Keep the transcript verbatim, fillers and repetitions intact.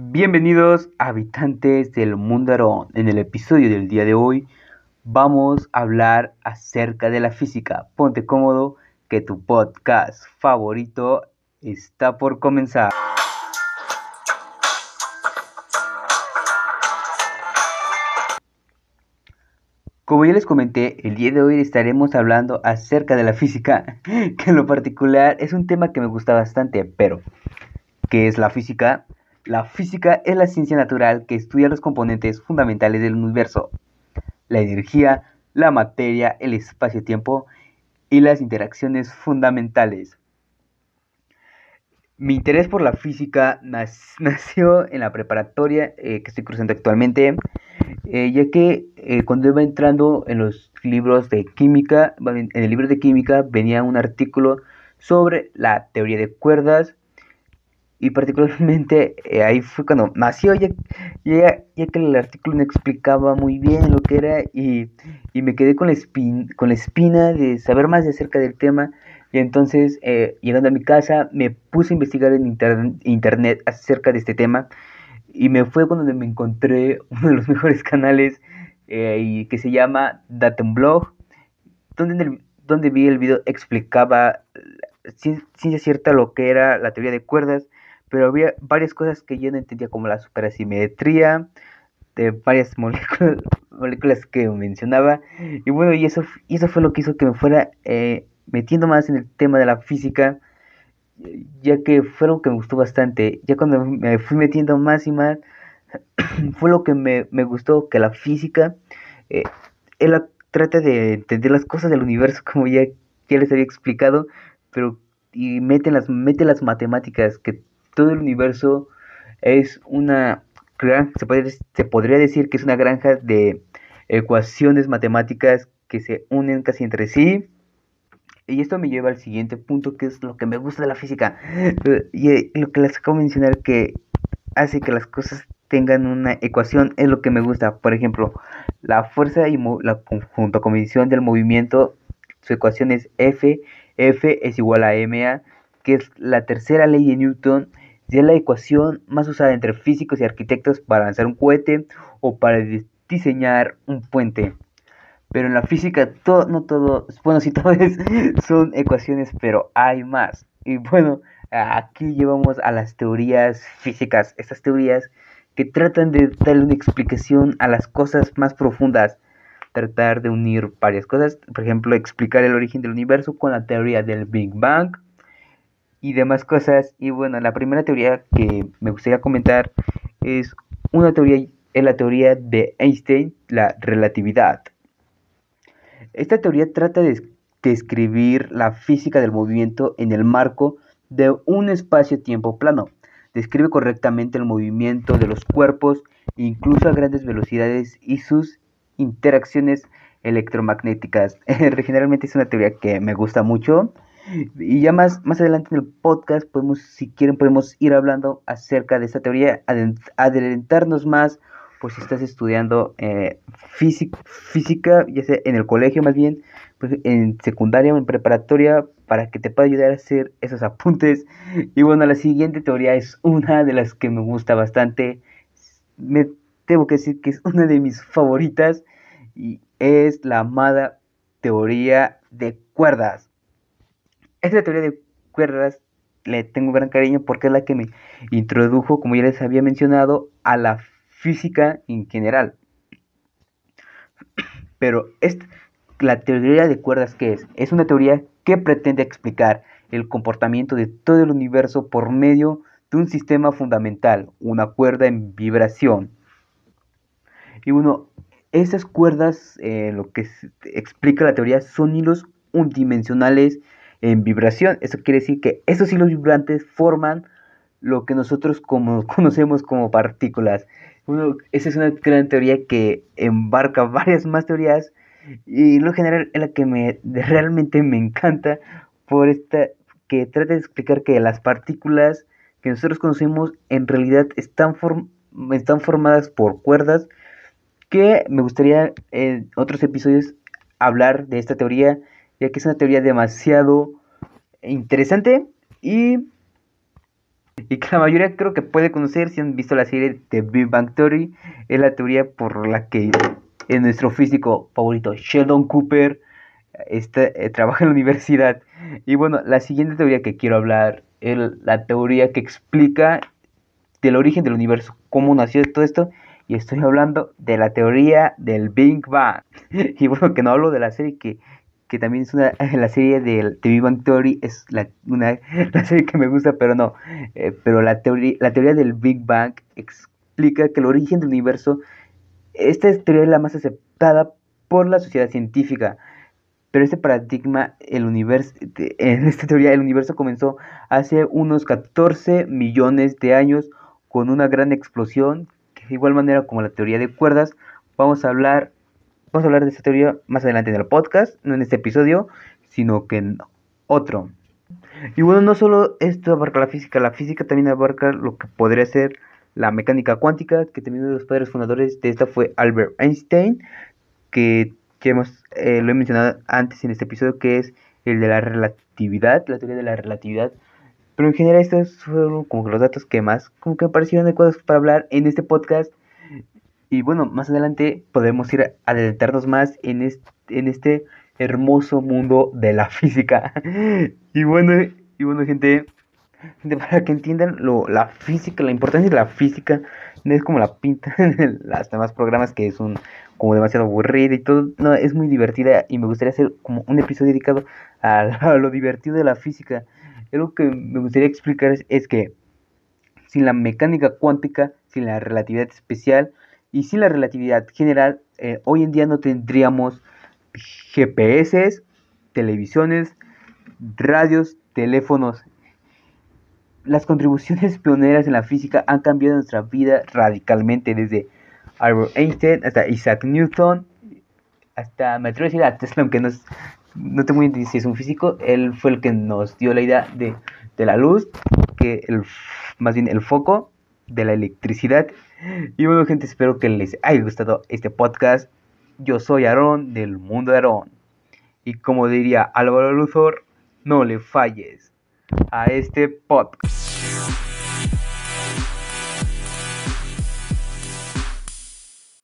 Bienvenidos habitantes del mundo Aarón. En el episodio del día de hoy vamos a hablar acerca de la física. Ponte cómodo que tu podcast favorito está por comenzar. Como ya les comenté, el día de hoy estaremos hablando acerca de la física, que en lo particular es un tema que me gusta bastante, pero ¿qué es la física? La física es la ciencia natural que estudia los componentes fundamentales del universo, la energía, la materia, el espacio-tiempo y las interacciones fundamentales. Mi interés por la física nació en la preparatoria eh, que estoy cursando actualmente, eh, ya que eh, cuando iba entrando en los libros de química, en el libro de química venía un artículo sobre la teoría de cuerdas. Y particularmente eh, ahí fue cuando nació, ya, ya, ya que el artículo no explicaba muy bien lo que era y, y me quedé con la, espin, con la espina de saber más acerca del tema. Y entonces, eh, llegando a mi casa, me puse a investigar en inter, internet acerca de este tema. Y me fue cuando me encontré uno de los mejores canales eh, y que se llama Datumblog, donde, donde vi el video explicaba sin, sin cierta lo que era la teoría de cuerdas. Pero había varias cosas que yo no entendía, como la superasimetría, de varias moléculas, moléculas que mencionaba. Y bueno, y eso, y eso fue lo que hizo que me fuera eh, metiendo más en el tema de la física, ya que fue algo que me gustó bastante. Ya cuando me fui metiendo más y más, fue lo que me, me gustó, que la física eh, él trata de entender las cosas del universo, como ya, ya les había explicado, pero y mete las, mete las matemáticas, que todo el universo es una granja, se, puede, se podría decir que es una granja de ecuaciones matemáticas que se unen casi entre sí. Y esto me lleva al siguiente punto, que es lo que me gusta de la física. Y lo que les acabo de mencionar, que hace que las cosas tengan una ecuación, es lo que me gusta. Por ejemplo, la fuerza y mo- la junto con medición del movimiento, su ecuación es F. F es igual a ma, que es la tercera ley de Newton. Y es la ecuación más usada entre físicos y arquitectos para lanzar un cohete o para diseñar un puente. Pero en la física todo, no todo, bueno, sí, todo es, son ecuaciones, pero hay más. Y bueno, aquí llevamos a las teorías físicas. Estas teorías que tratan de darle una explicación a las cosas más profundas. Tratar de unir varias cosas, por ejemplo, explicar el origen del universo con la teoría del Big Bang y demás cosas. Y bueno, la primera teoría que me gustaría comentar es una teoría, es la teoría de Einstein, la relatividad. Esta teoría trata de describir la física del movimiento en el marco de un espacio-tiempo plano. Describe correctamente el movimiento de los cuerpos, incluso a grandes velocidades, y sus interacciones electromagnéticas. Generalmente es una teoría que me gusta mucho. Y ya más, más adelante en el podcast podemos, si quieren, podemos ir hablando acerca de esta teoría, adelantarnos más por si estás estudiando eh, física, física, ya sea en el colegio, más bien en secundaria o en preparatoria, para que te pueda ayudar a hacer esos apuntes. Y bueno, la siguiente teoría es una de las que me gusta bastante. Me Tengo que decir que es una de mis favoritas, y es la amada teoría de cuerdas. Esta teoría de cuerdas le tengo gran cariño porque es la que me introdujo, como ya les había mencionado, a la física en general. Pero esta, la teoría de cuerdas, ¿qué es? Es una teoría que pretende explicar el comportamiento de todo el universo por medio de un sistema fundamental, una cuerda en vibración. Y bueno, esas cuerdas, eh, lo que explica la teoría, son hilos unidimensionales en vibración. Eso quiere decir que esos hilos vibrantes forman lo que nosotros como, conocemos como partículas. Bueno, esa es una gran teoría que embarca varias más teorías, y lo general es la que me, realmente me encanta, por esta que trata de explicar que las partículas que nosotros conocemos en realidad están, form, están formadas por cuerdas. Que me gustaría en otros episodios hablar de esta teoría, ya que es una teoría demasiado interesante. Y y que la mayoría creo que puede conocer si han visto la serie de Big Bang Theory. Es la teoría por la que en nuestro físico favorito Sheldon Cooper está, eh, trabaja en la universidad. Y bueno, la siguiente teoría que quiero hablar es la teoría que explica del origen del universo, cómo nació todo esto, y estoy hablando de la teoría del Big Bang. Y bueno, que no hablo de la serie que, que también es una, la serie del de Big Bang Theory es la, una, la serie que me gusta, pero no, eh, pero la teoría, la teoría del Big Bang explica que el origen del universo, esta teoría es la más aceptada por la sociedad científica. Pero este paradigma, el universo, en esta teoría, el universo comenzó hace unos catorce millones de años con una gran explosión, que de igual manera como la teoría de cuerdas. Vamos a hablar, vamos a hablar de esta teoría más adelante en el podcast, no en este episodio, sino que en otro. Y bueno, no solo esto abarca la física, la física también abarca lo que podría ser la mecánica cuántica, que también uno de los padres fundadores de esta fue Albert Einstein, que... que hemos, eh, lo he mencionado antes en este episodio, que es el de la relatividad, la teoría de la relatividad. Pero en general estos fueron como que los datos que más como que me parecieron adecuados para hablar en este podcast. Y bueno, más adelante podemos ir a adelantarnos más en este, en este hermoso mundo de la física. Y bueno, y bueno gente, gente para que entiendan lo, la física, la importancia de la física. No es como la pintan en los demás programas, que es un como demasiado aburrida y todo. No, es muy divertida y me gustaría hacer como un episodio dedicado a, a lo divertido de la física. Algo que me gustaría explicar es, es que sin la mecánica cuántica, sin la relatividad especial y sin la relatividad general, eh, hoy en día no tendríamos G P S, televisiones, radios, teléfonos. Las contribuciones pioneras en la física han cambiado nuestra vida radicalmente, desde Albert Einstein hasta Isaac Newton, hasta, me atrevo a decir, a Tesla, aunque no, es, no tengo idea si es un físico. Él fue el que nos dio la idea de, de la luz, que el, más bien el foco de la electricidad. Y bueno gente, espero que les haya gustado este podcast. Yo soy Aarón del Mundo de Aarón, y como diría Álvaro Luzor, no le falles a este podcast.